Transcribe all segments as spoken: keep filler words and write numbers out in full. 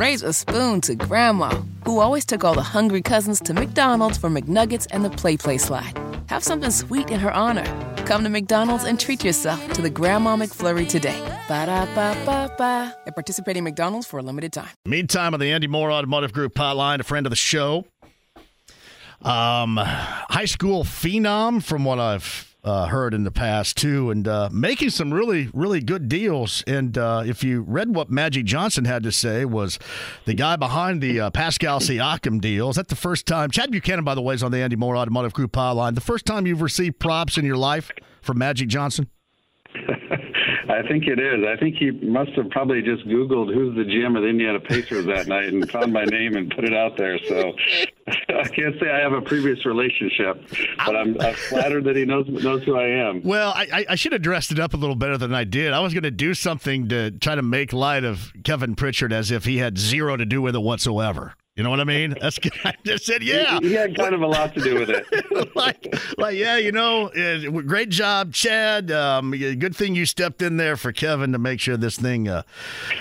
raise a spoon to Grandma, who always took all the hungry cousins to McDonald's for McNuggets and the Play Play Slide. Have something sweet in her honor. Come to McDonald's and treat yourself to the Grandma McFlurry today. Ba-da-ba-ba-ba. At participating McDonald's for a limited time. Meantime, on the Andy Mohr Automotive Group hotline, a friend of the show, um, high school phenom from what I've Uh, heard in the past, too, and uh, making some really, really good deals. And uh, if you read what Magic Johnson had to say, was the guy behind the uh, Pascal Siakam deal. Is that the first time? Chad Buchanan, by the way, is on the Andy Mohr Automotive Group hotline. The first time you've received props in your life from Magic Johnson? I think it is. I think he must have probably just Googled who's the G M of the Indiana Pacers that night and found my name and put it out there. So I can't say I have a previous relationship, but I'm, I'm flattered that he knows knows who I am. Well, I, I should have dressed it up a little better than I did. I was going to do something to try to make light of Kevin Pritchard as if he had zero to do with it whatsoever. You know what I mean? That's good. I just said, yeah. He, he had kind of a lot to do with it. like, like, yeah, you know, great job, Chad. Um, good thing you stepped in there for Kevin to make sure this thing uh,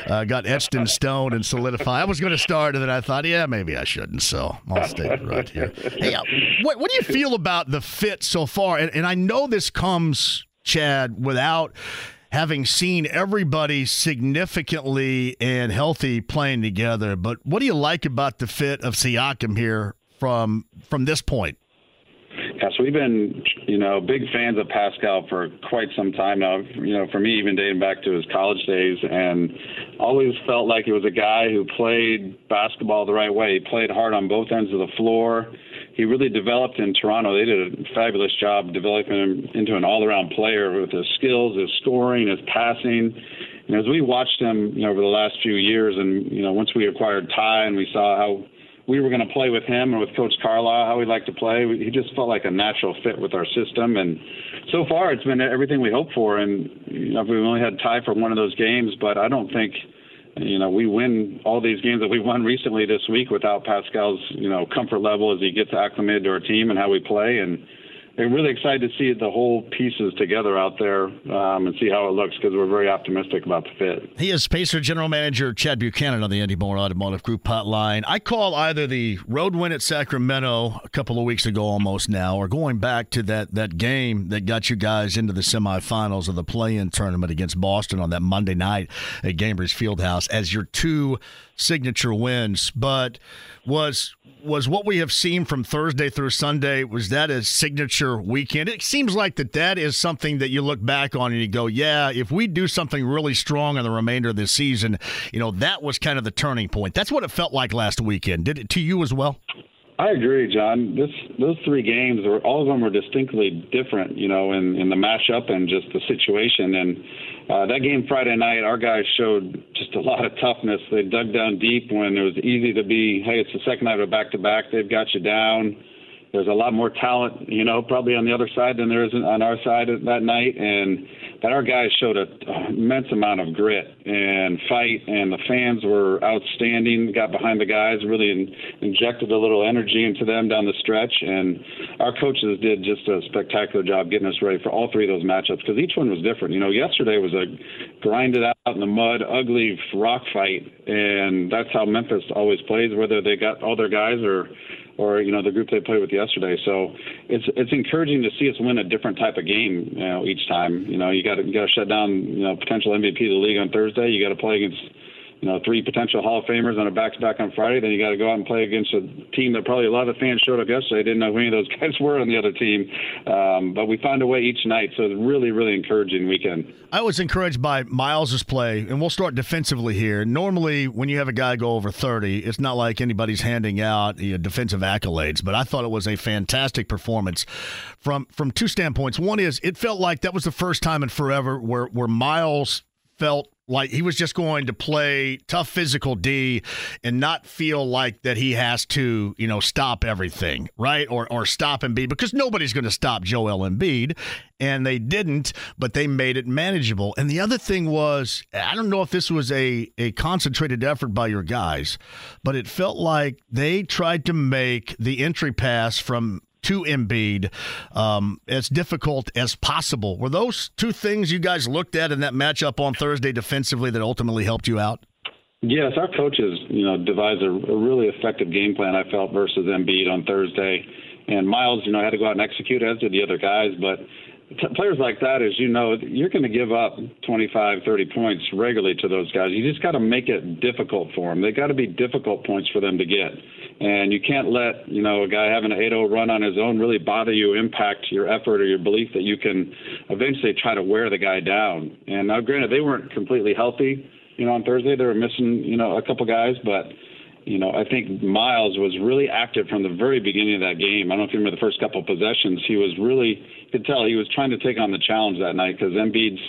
uh, got etched in stone and solidified. I was going to start, and then I thought, yeah, maybe I shouldn't. So I'll stay right here. Hey, uh, what, what do you feel about the fit so far? And, and I know this comes, Chad, without having seen everybody significantly and healthy playing together, but what do you like about the fit of Siakam here from from this point? Yeah, so we've been, you know, big fans of Pascal for quite some time now. You know, for me, even dating back to his college days, and always felt like he was a guy who played basketball the right way. He played hard on both ends of the floor. He really developed in Toronto. They did a fabulous job developing him into an all-around player with his skills, his scoring, his passing. And as we watched him, you know, over the last few years, and you know, once we acquired Ty and we saw how we were going to play with him and with Coach Carlisle, how we like to play, we, he just felt like a natural fit with our system. And so far, it's been everything we hoped for. And you know, we've only had Ty for one of those games, but I don't think. You know, we win all these games that we won recently this week without Pascal's, you know, comfort level as he gets acclimated to our team and how we play. And I'm really excited to see the whole pieces together out there um, and see how it looks because we're very optimistic about the fit. He is Pacer General Manager Chad Buchanan on the Andy Mohr Automotive Group hotline. I call either the road win at Sacramento a couple of weeks ago almost now, or going back to that, that game that got you guys into the semifinals of the play-in tournament against Boston on that Monday night at Gainbridge Fieldhouse as your two signature wins. But was was what we have seen from Thursday through Sunday, was that a signature weekend? It seems like that that is something that you look back on and you go, yeah, if we do something really strong in the remainder of this season, you know, that was kind of the turning point. That's what it felt like last weekend. Did it to you as well? I agree, John. This, those three games, were, all of them were distinctly different, you know, in, in the matchup and just the situation. And uh, that game Friday night, our guys showed just a lot of toughness. They dug down deep when it was easy to be, hey, it's the second night of a back-to-back. They've got you down. There's a lot more talent, you know, probably on the other side than there is on our side that night. And that our guys showed an immense amount of grit and fight, and the fans were outstanding, got behind the guys, really in, injected a little energy into them down the stretch. And our coaches did just a spectacular job getting us ready for all three of those matchups because each one was different. You know, yesterday was a grinded out in the mud, ugly rock fight, and that's how Memphis always plays, whether they got all their guys or – or, you know, the group they played with yesterday. So it's it's encouraging to see us win a different type of game, you know, each time. You know, you got to you got to shut down, you know, potential M V P of the league on Thursday. You got to play against, you know, three potential Hall of Famers on a back-to-back on Friday. Then you got to go out and play against a team that probably a lot of fans showed up yesterday. Didn't know who any of those guys were on the other team. Um, but we found a way each night, so it's really, really encouraging weekend. I was encouraged by Miles' play, and we'll start defensively here. Normally, when you have a guy go over thirty, it's not like anybody's handing out, you know, defensive accolades, but I thought it was a fantastic performance from from two standpoints. One is it felt like that was the first time in forever where, where Miles felt like he was just going to play tough physical D and not feel like that he has to, you know, stop everything, right? Or or stop Embiid, because nobody's going to stop Joel Embiid. And they didn't, but they made it manageable. And the other thing was, I don't know if this was a, a concentrated effort by your guys, but it felt like they tried to make the entry pass from to Embiid um, as difficult as possible. Were those two things you guys looked at in that matchup on Thursday defensively that ultimately helped you out? Yes, our coaches, you know, devised a, a really effective game plan, I felt, versus Embiid on Thursday. And Miles, you know, had to go out and execute, as did the other guys. But t- players like that, as you know, you're going to give up twenty-five, thirty points regularly to those guys. You just got to make it difficult for them. They got to be difficult points for them to get. And you can't let, you know, a guy having an eight oh run on his own really bother you, impact your effort or your belief that you can eventually try to wear the guy down. And now, granted, they weren't completely healthy. You know, on Thursday they were missing, you know, a couple guys, but, you know, I think Miles was really active from the very beginning of that game. I don't know if you remember the first couple of possessions. He was really, you could tell he was trying to take on the challenge that night because Embiid's,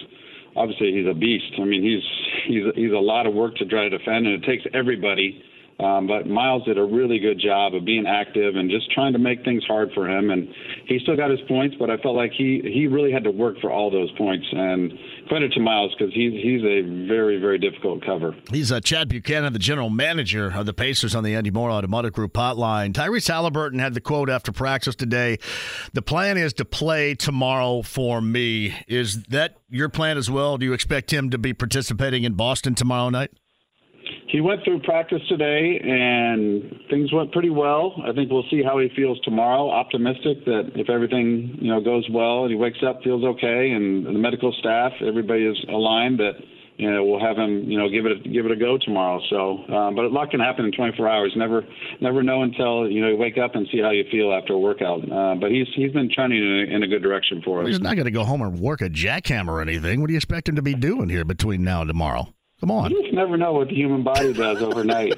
obviously he's a beast. I mean, he's he's he's a lot of work to try to defend, and it takes everybody. Um, but Miles did a really good job of being active and just trying to make things hard for him. And he still got his points, but I felt like he, he really had to work for all those points. And credit to Miles because he's, he's a very, very difficult cover. He's uh, Chad Buchanan, the general manager of the Pacers on the Andy Mohr Automotive Group hotline. Tyrese Haliburton had the quote after practice today, "The plan is to play tomorrow for me." Is that your plan as well? Do you expect him to be participating in Boston tomorrow night? He went through practice today, and things went pretty well. I think we'll see how he feels tomorrow. Optimistic that if everything, you know, goes well and he wakes up, feels okay, and the medical staff, everybody is aligned that, you know, we'll have him, you know, give it a, give it a go tomorrow. So, um, but a lot can happen in twenty-four hours. Never never know until, you know, you wake up and see how you feel after a workout. Uh, but he's he's been trending in a, in a good direction for us. He's not going to go home and work a jackhammer or anything. What do you expect him to be doing here between now and tomorrow? Come on. You just never know what the human body does overnight.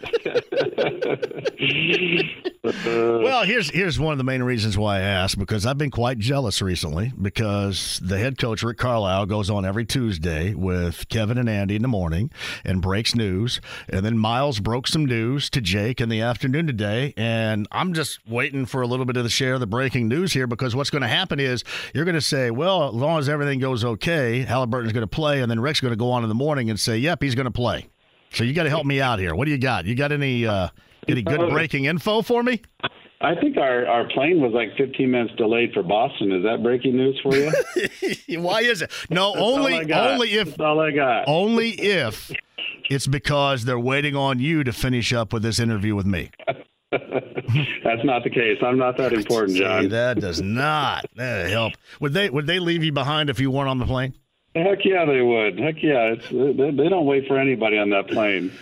Well, here's here's one of the main reasons why I asked, because I've been quite jealous recently because the head coach, Rick Carlisle, goes on every Tuesday with Kevin and Andy in the morning and breaks news. And then Miles broke some news to Jake in the afternoon today. And I'm just waiting for a little bit of the share of the breaking news here, because what's going to happen is you're going to say, well, as long as everything goes okay, Halliburton's going to play. And then Rick's going to go on in the morning and say, yep, he's going to play. So you got to help me out here. What do you got? You got any uh, any good breaking info for me? I think our, our plane was like fifteen minutes delayed for Boston. Is that breaking news for you? Why is it? No, That's only only if That's all I got. Only if it's because they're waiting on you to finish up with this interview with me. That's not the case. I'm not that important, John. See, that does not that help. Would they would they leave you behind if you weren't on the plane? Heck yeah, they would. Heck yeah. It's, they, they don't wait for anybody on that plane.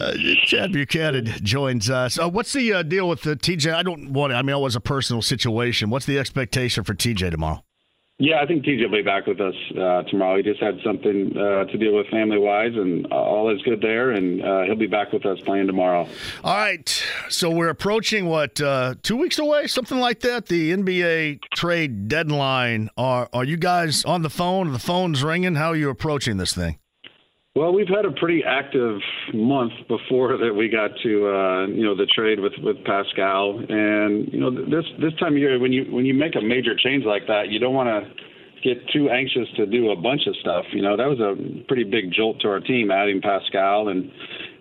uh, Chad Buchanan joins us. Uh, what's the uh, deal with the T J? I don't want it. I mean, it was a personal situation. What's the expectation for T J tomorrow? Yeah, I think T J will be back with us uh, tomorrow. He just had something uh, to deal with family-wise, and uh, all is good there, and uh, he'll be back with us playing tomorrow. All right, so we're approaching, what, uh, two weeks away, something like that, the N B A trade deadline. Are are you guys on the phone? The phone's ringing. How are you approaching this thing? Well, we've had a pretty active month before that we got to, uh, you know, the trade with, with Pascal. And, you know, this this time of year, when you when you make a major change like that, you don't want to get too anxious to do a bunch of stuff. You know, that was a pretty big jolt to our team, adding Pascal. And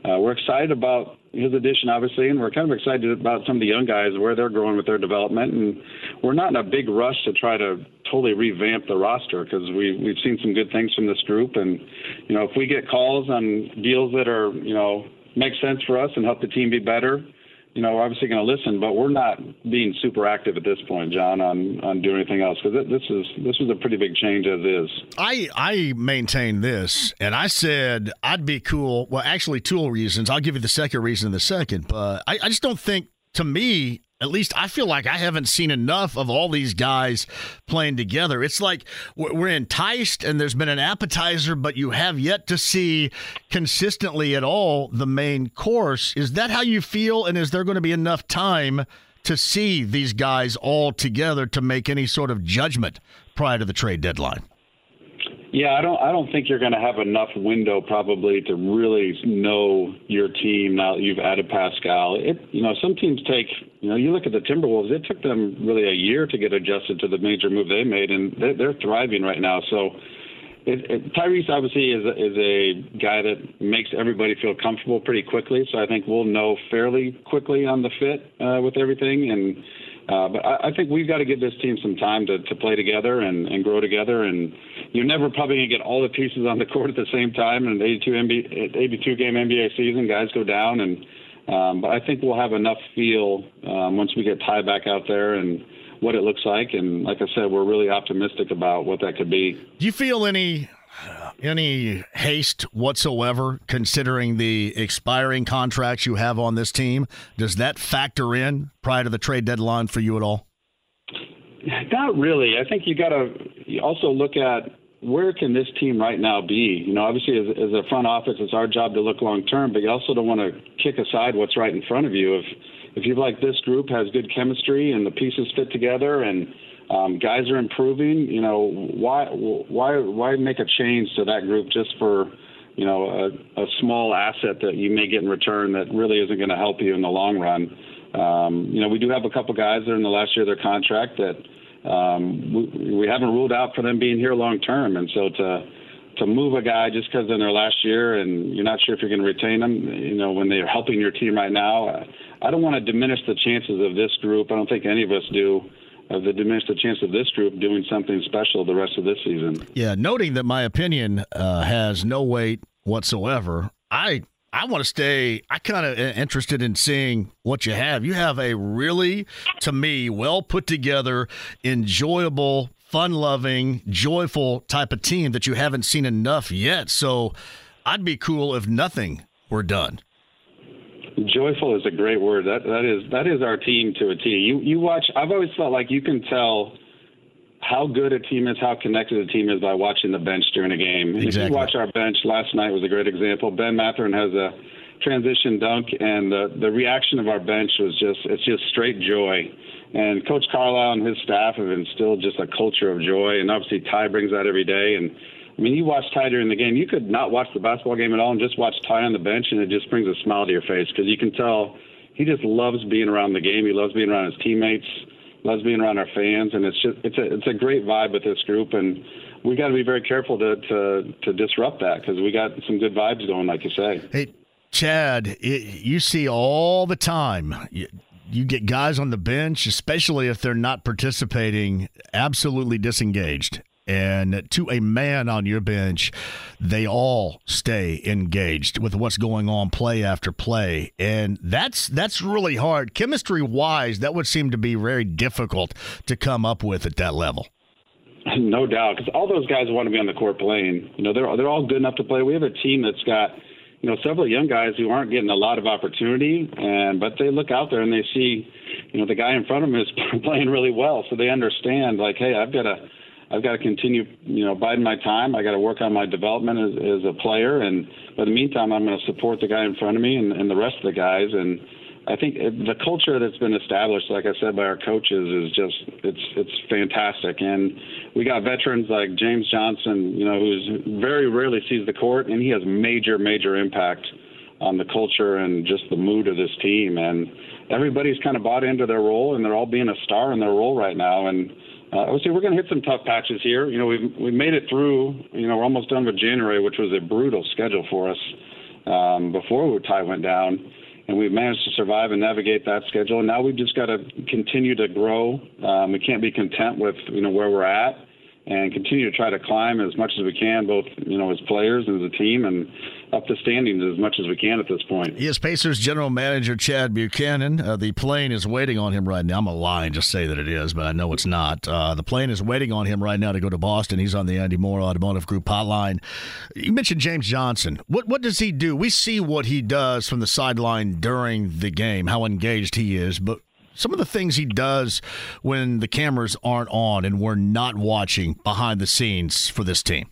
uh, we're excited about his addition, obviously, and we're kind of excited about some of the young guys, where they're going with their development. And we're not in a big rush to try to totally revamp the roster, because we, we've seen some good things from this group. And, you know, if we get calls on deals that are, you know, make sense for us and help the team be better, you know, we're obviously going to listen, but we're not being super active at this point, John, on, on doing anything else, because this is this was a pretty big change as is. I, I maintain this, and I said I'd be cool. Well, actually, two reasons. I'll give you the second reason in a second, but I, I just don't think, to me, at least I feel like I haven't seen enough of all these guys playing together. It's like we're enticed and there's been an appetizer, but you have yet to see consistently at all the main course. Is that how you feel? And is there going to be enough time to see these guys all together to make any sort of judgment prior to the trade deadline? Yeah, I don't. I don't think you're going to have enough window probably to really know your team now that you've added Pascal. It, you know, some teams take. You know, you look at the Timberwolves. It took them really a year to get adjusted to the major move they made, and they're, they're thriving right now. So, it, it, Tyrese obviously is a, is a guy that makes everybody feel comfortable pretty quickly. So I think we'll know fairly quickly on the fit uh, with everything. And Uh, but I, I think we've got to give this team some time to, to play together and, and grow together. And you're never probably going to get all the pieces on the court at the same time. In an eighty-two, N B A, eighty-two game N B A season, guys go down. And um, but I think we'll have enough feel um, once we get Ty back out there and what it looks like. And like I said, we're really optimistic about what that could be. Do you feel any any haste whatsoever considering the expiring contracts you have on this team? Does that factor in prior to the trade deadline for you at all? Not really. I think you got to also look at where can this team right now be? You know, obviously as, as a front office, it's our job to look long-term, but you also don't want to kick aside what's right in front of you. If, if you like this group has good chemistry and the pieces fit together and um, guys are improving, you know, why, why, why make a change to that group just for, you know, a, a small asset that you may get in return that really isn't going to help you in the long run? Um, you know, we do have a couple guys that are in the last year of their contract that, Um, we, we haven't ruled out for them being here long term, and so to to move a guy just because in their last year and you're not sure if you're going to retain them, you know, when they're helping your team right now, I don't want to diminish the chances of this group. I don't think any of us do. Of the diminish the chance of this group doing something special the rest of this season. Yeah, noting that my opinion uh, has no weight whatsoever. I I want to stay. I kind of interested in seeing what you have. You have a really, to me, well put together, enjoyable, fun loving, joyful type of team that you haven't seen enough yet. So, I'd be cool if nothing were done. Joyful is a great word. That that is that is our team to a T. You you watch. I've always felt like you can tell how good a team is, how connected a team is by watching the bench during a game. Exactly. If you watch our bench, last night was a great example. Ben Mathurin has a transition dunk, and the, the reaction of our bench was just, it's just straight joy. And Coach Carlisle and his staff have instilled just a culture of joy, and obviously Ty brings that every day. And I mean, you watch Ty during the game. You could not watch the basketball game at all and just watch Ty on the bench, and it just brings a smile to your face because you can tell he just loves being around the game. He loves being around his teammates, loves being around our fans, and it's just it's a it's a great vibe with this group, and we got to be very careful to to, to disrupt that because we got some good vibes going, like you say. Hey, Chad, it, you see all the time. You, you get guys on the bench, especially if they're not participating, absolutely disengaged. And to a man on your bench, they all stay engaged with what's going on play after play. And that's that's really hard. Chemistry-wise, that would seem to be very difficult to come up with at that level. No doubt, because all those guys want to be on the court playing. You know, they're, they're all good enough to play. We have a team that's got, you know, several young guys who aren't getting a lot of opportunity, and but they look out there and they see, you know, the guy in front of them is playing really well. So they understand, like, hey, I've got to – I've got to continue, you know, biding my time. I got to work on my development as, as a player, and but in the meantime, I'm going to support the guy in front of me and, and the rest of the guys. And I think the culture that's been established, like I said, by our coaches is just it's it's fantastic. And we got veterans like James Johnson, you know, who's very rarely sees the court, and he has major, major impact on the culture and just the mood of this team. And everybody's kind of bought into their role, and they're all being a star in their role right now. And Uh, obviously, we're going to hit some tough patches here. You know, we've we made it through. You know, we're almost done with January, which was a brutal schedule for us um, before Ty went down, and we've managed to survive and navigate that schedule. And now we've just got to continue to grow. Um, we can't be content with you know where we're at, and continue to try to climb as much as we can, both you know as players and as a team, and up the standings as much as we can at this point. He is Pacers general manager Chad Buchanan. Uh, the plane is waiting on him right now. I'm a lie and just say that it is, but I know it's not. Uh, the plane is waiting on him right now to go to Boston. He's on the Andy Mohr Automotive Group hotline. You mentioned James Johnson. What what does he do? We see what he does from the sideline during the game, how engaged he is, but some of the things he does when the cameras aren't on and we're not watching behind the scenes for this team.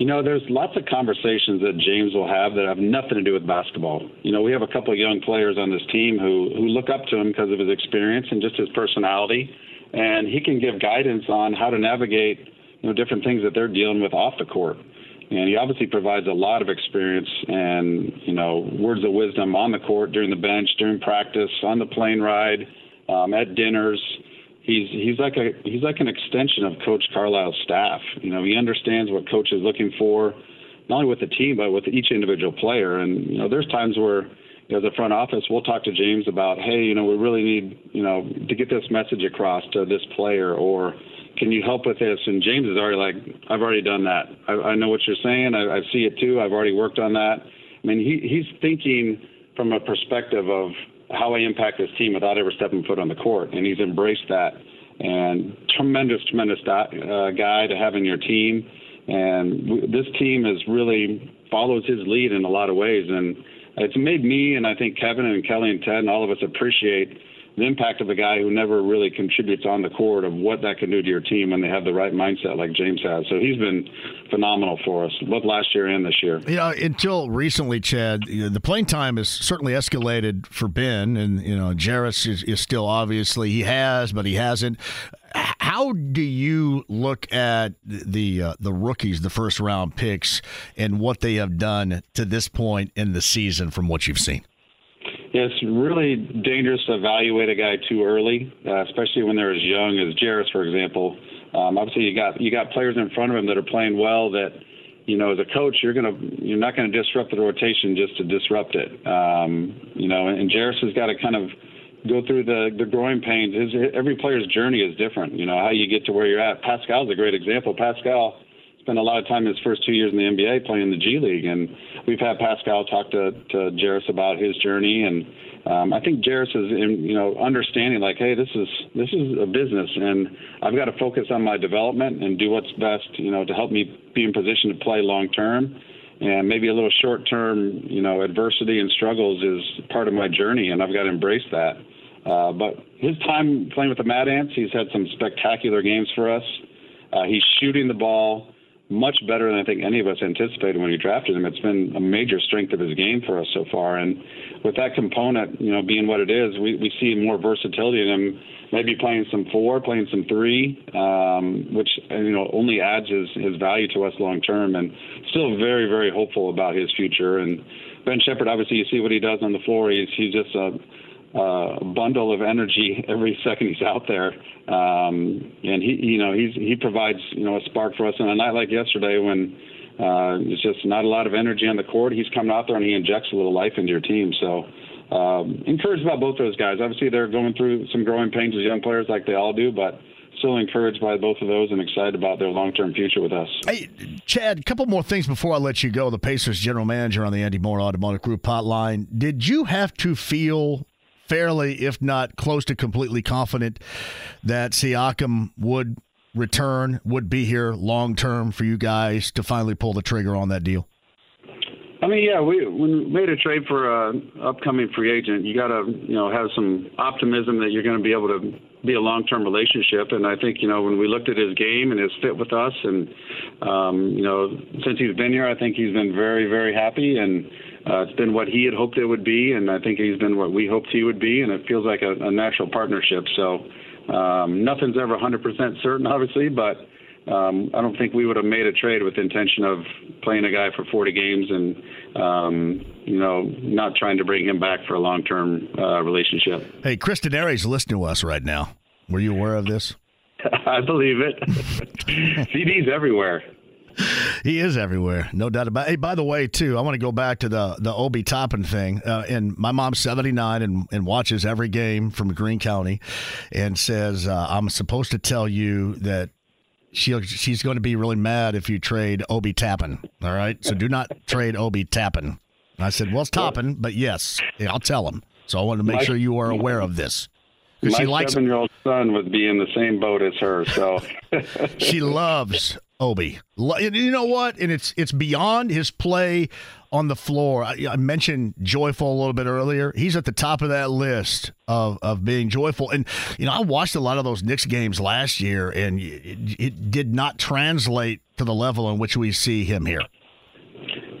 You know, there's lots of conversations that James will have that have nothing to do with basketball. You know, we have a couple of young players on this team who, who look up to him because of his experience and just his personality, and he can give guidance on how to navigate, you know, different things that they're dealing with off the court. And he obviously provides a lot of experience and, you know, words of wisdom on the court, during the bench, during practice, on the plane ride, um, at dinners. He's he's like a he's like an extension of Coach Carlisle's staff. You know, he understands what Coach is looking for, not only with the team but with each individual player. And you know, there's times where as a front office, we'll talk to James about, hey, you know, we really need, you know, to get this message across to this player, or can you help with this? And James is already like, I've already done that. I, I know what you're saying. I, I see it too. I've already worked on that. I mean, he, he's thinking from a perspective of how I impact this team without ever stepping foot on the court, and he's embraced that. And tremendous, tremendous uh, guy to have in your team. And w- this team is really follows his lead in a lot of ways. And it's made me, and I think Kevin and Kelly and Ted and all of us appreciate the impact of a guy who never really contributes on the court, of what that can do to your team when they have the right mindset like James has. So he's been phenomenal for us, both last year and this year. You know, until recently, Chad, you know, the playing time has certainly escalated for Ben, and, you know, Jairus is, is still obviously he has, but he hasn't. How do you look at the uh, the rookies, the first round picks, and what they have done to this point in the season from what you've seen? Yeah, it's really dangerous to evaluate a guy too early, uh, especially when they're as young as Jairus, for example. Um, obviously, you got you got players in front of him that are playing well. That, you know, as a coach, you're gonna you're not gonna disrupt the rotation just to disrupt it. Um, you know, and, and Jairus has got to kind of go through the, the growing pains. His, every player's journey is different. You know, how you get to where you're at. Pascal's a great example. Pascal spent a lot of time his first two years in the N B A playing the G League, and we've had Pascal talk to, to Jairus about his journey, and um, I think Jairus is, in, you know, understanding like, hey, this is this is a business, and I've got to focus on my development and do what's best, you know, to help me be in position to play long term. And maybe a little short-term, you know, adversity and struggles is part of my journey, and I've got to embrace that. Uh, but his time playing with the Mad Ants, he's had some spectacular games for us. Uh, he's shooting the ball much better than I think any of us anticipated when we drafted him. It's been a major strength of his game for us so far. And with that component, you know, being what it is, we, we see more versatility in him, maybe playing some four, playing some three, um, which, you know, only adds his, his value to us long term, and still very, very hopeful about his future. And Ben Shepard, obviously, you see what he does on the floor. He's, he's just a, a bundle of energy every second he's out there. Um, and, he, you know, he's, he provides, you know, a spark for us. And a night like yesterday when uh, there's just not a lot of energy on the court, he's coming out there and he injects a little life into your team. So, Um, encouraged about both those guys. Obviously, they're going through some growing pains as young players like they all do, but still encouraged by both of those and excited about their long-term future with us. Hey, Chad, a couple more things before I let you go. The Pacers general manager on the Andy Mohr Automotive Group hotline. Did you have to feel fairly, if not close to completely confident, that Siakam would return, would be here long-term for you guys to finally pull the trigger on that deal? I mean, yeah, we, when we made a trade for an upcoming free agent, you got to, you know, have some optimism that you're going to be able to be a long-term relationship. And I think, you know, when we looked at his game and his fit with us, and, um, you know, since he's been here, I think he's been very, very happy. And uh, it's been what he had hoped it would be. And I think he's been what we hoped he would be. And it feels like a, a natural partnership. So um, nothing's ever one hundred percent certain, obviously, but Um, I don't think we would have made a trade with the intention of playing a guy for forty games and, um, you know, not trying to bring him back for a long-term uh, relationship. Hey, Chris Denari's listening to us right now. Were you aware of this? I believe it. C D's everywhere. He is everywhere, no doubt about it. Hey, by the way, too, I want to go back to the the Obi Toppin thing. Uh, and my mom's seventy-nine and, and watches every game from Greene County and says, uh, I'm supposed to tell you that She'll, she's going to be really mad if you trade Obi Toppin, all right? So do not trade Obi Toppin. And I said, well, it's Toppin, but yes, I'll tell him. So I wanted to make my, sure you are aware of this. My she likes seven-year-old son would be in the same boat as her. So she loves Obi. You know what? And it's it's beyond his play on the floor. I, I mentioned joyful a little bit earlier. He's at the top of that list of, of being joyful. And, you know, I watched a lot of those Knicks games last year, and it, it did not translate to the level in which we see him here.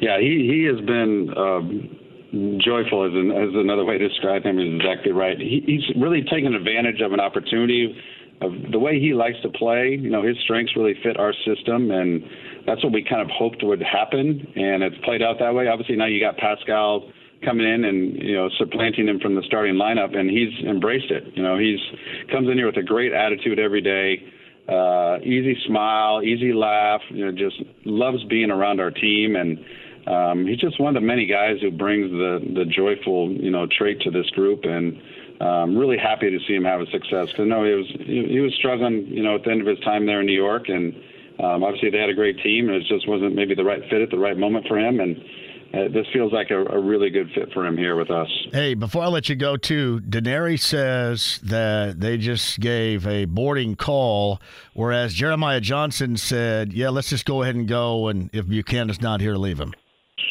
Yeah, he, he has been um, joyful is, an, is another way to describe him. He's exactly right. He, he's really taken advantage of an opportunity. Of the way he likes to play, you know, his strengths really fit our system, and that's what we kind of hoped would happen, and it's played out that way. Obviously, now you got Pascal coming in and, you know, supplanting him from the starting lineup, and he's embraced it. You know, he's comes in here with a great attitude every day, uh, easy smile, easy laugh, you know, just loves being around our team, and um, he's just one of the many guys who brings the, the joyful, you know, trait to this group, and I'm um, really happy to see him have a success. Cause no, he was he, he was struggling, you know, at the end of his time there in New York, and um, obviously they had a great team, and it just wasn't maybe the right fit at the right moment for him, and Uh, this feels like a, a really good fit for him here with us. Hey, before I let you go, too, Denary says that they just gave a boarding call, whereas Jeremiah Johnson said, yeah, let's just go ahead and go, and if Buchanan's not here, leave him.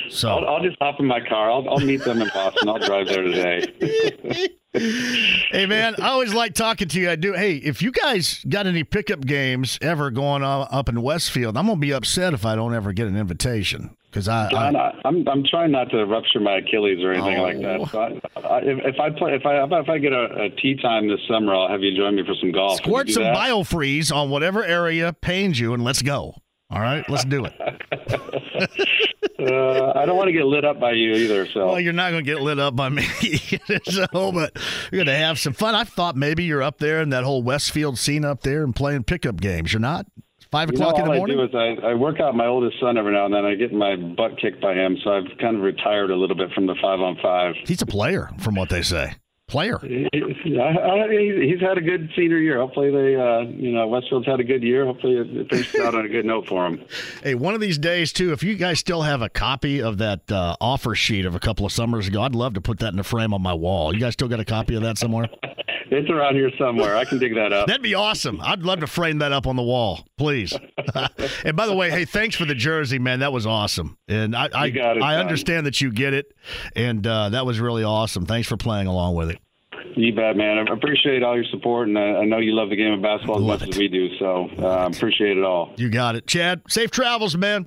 So I'll, I'll just hop in my car. I'll, I'll meet them in Boston. I'll drive there today. Hey, man, I always like talking to you. I do. Hey, if you guys got any pickup games ever going on up in Westfield, I'm going to be upset if I don't ever get an invitation. Because I, John, I, I'm I'm trying not to rupture my Achilles or anything oh. like that. So I, I, if, if I play, if I if I get a, a tea time this summer, I'll have you join me for some golf. Squirt some that? Biofreeze on whatever area pains you, and let's go. All right, let's do it. uh, I don't want to get lit up by you either. So well, you're not going to get lit up by me. So, but you're going to have some fun. I thought maybe you're up there in that whole Westfield scene up there and playing pickup games. You're not. Five o'clock you know, in the morning? All I do is I, I work out my oldest son every now and then. I get my butt kicked by him, so I've kind of retired a little bit from the five-on-five. He's a player, from what they say. Player. He, I, I, he's had a good senior year. Hopefully, they, uh, you know, Westfield's had a good year. Hopefully, it finishes out on a good note for him. Hey, one of these days, too, if you guys still have a copy of that uh, offer sheet of a couple of summers ago, I'd love to put that in a frame on my wall. You guys still got a copy of that somewhere? It's around here somewhere. I can dig that up. That'd be awesome. I'd love to frame that up on the wall, please. And by the way, hey, thanks for the jersey, man. That was awesome. And I I, it, I understand that you get it, and uh, that was really awesome. Thanks for playing along with it. You bet, man. I appreciate all your support, and I, I know you love the game of basketball as much it. as we do, so uh, appreciate it all. You got it. Chad, safe travels, man.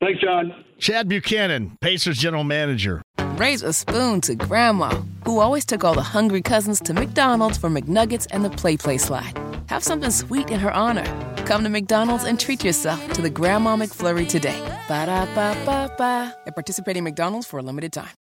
Thanks, John. Chad Buchanan, Pacers general manager. Raise a spoon to Grandma, who always took all the hungry cousins to McDonald's for McNuggets and the Play Play Slide. Have something sweet in her honor. Come to McDonald's and treat yourself to the Grandma McFlurry today. Ba-da-ba-ba-ba. At participating McDonald's for a limited time.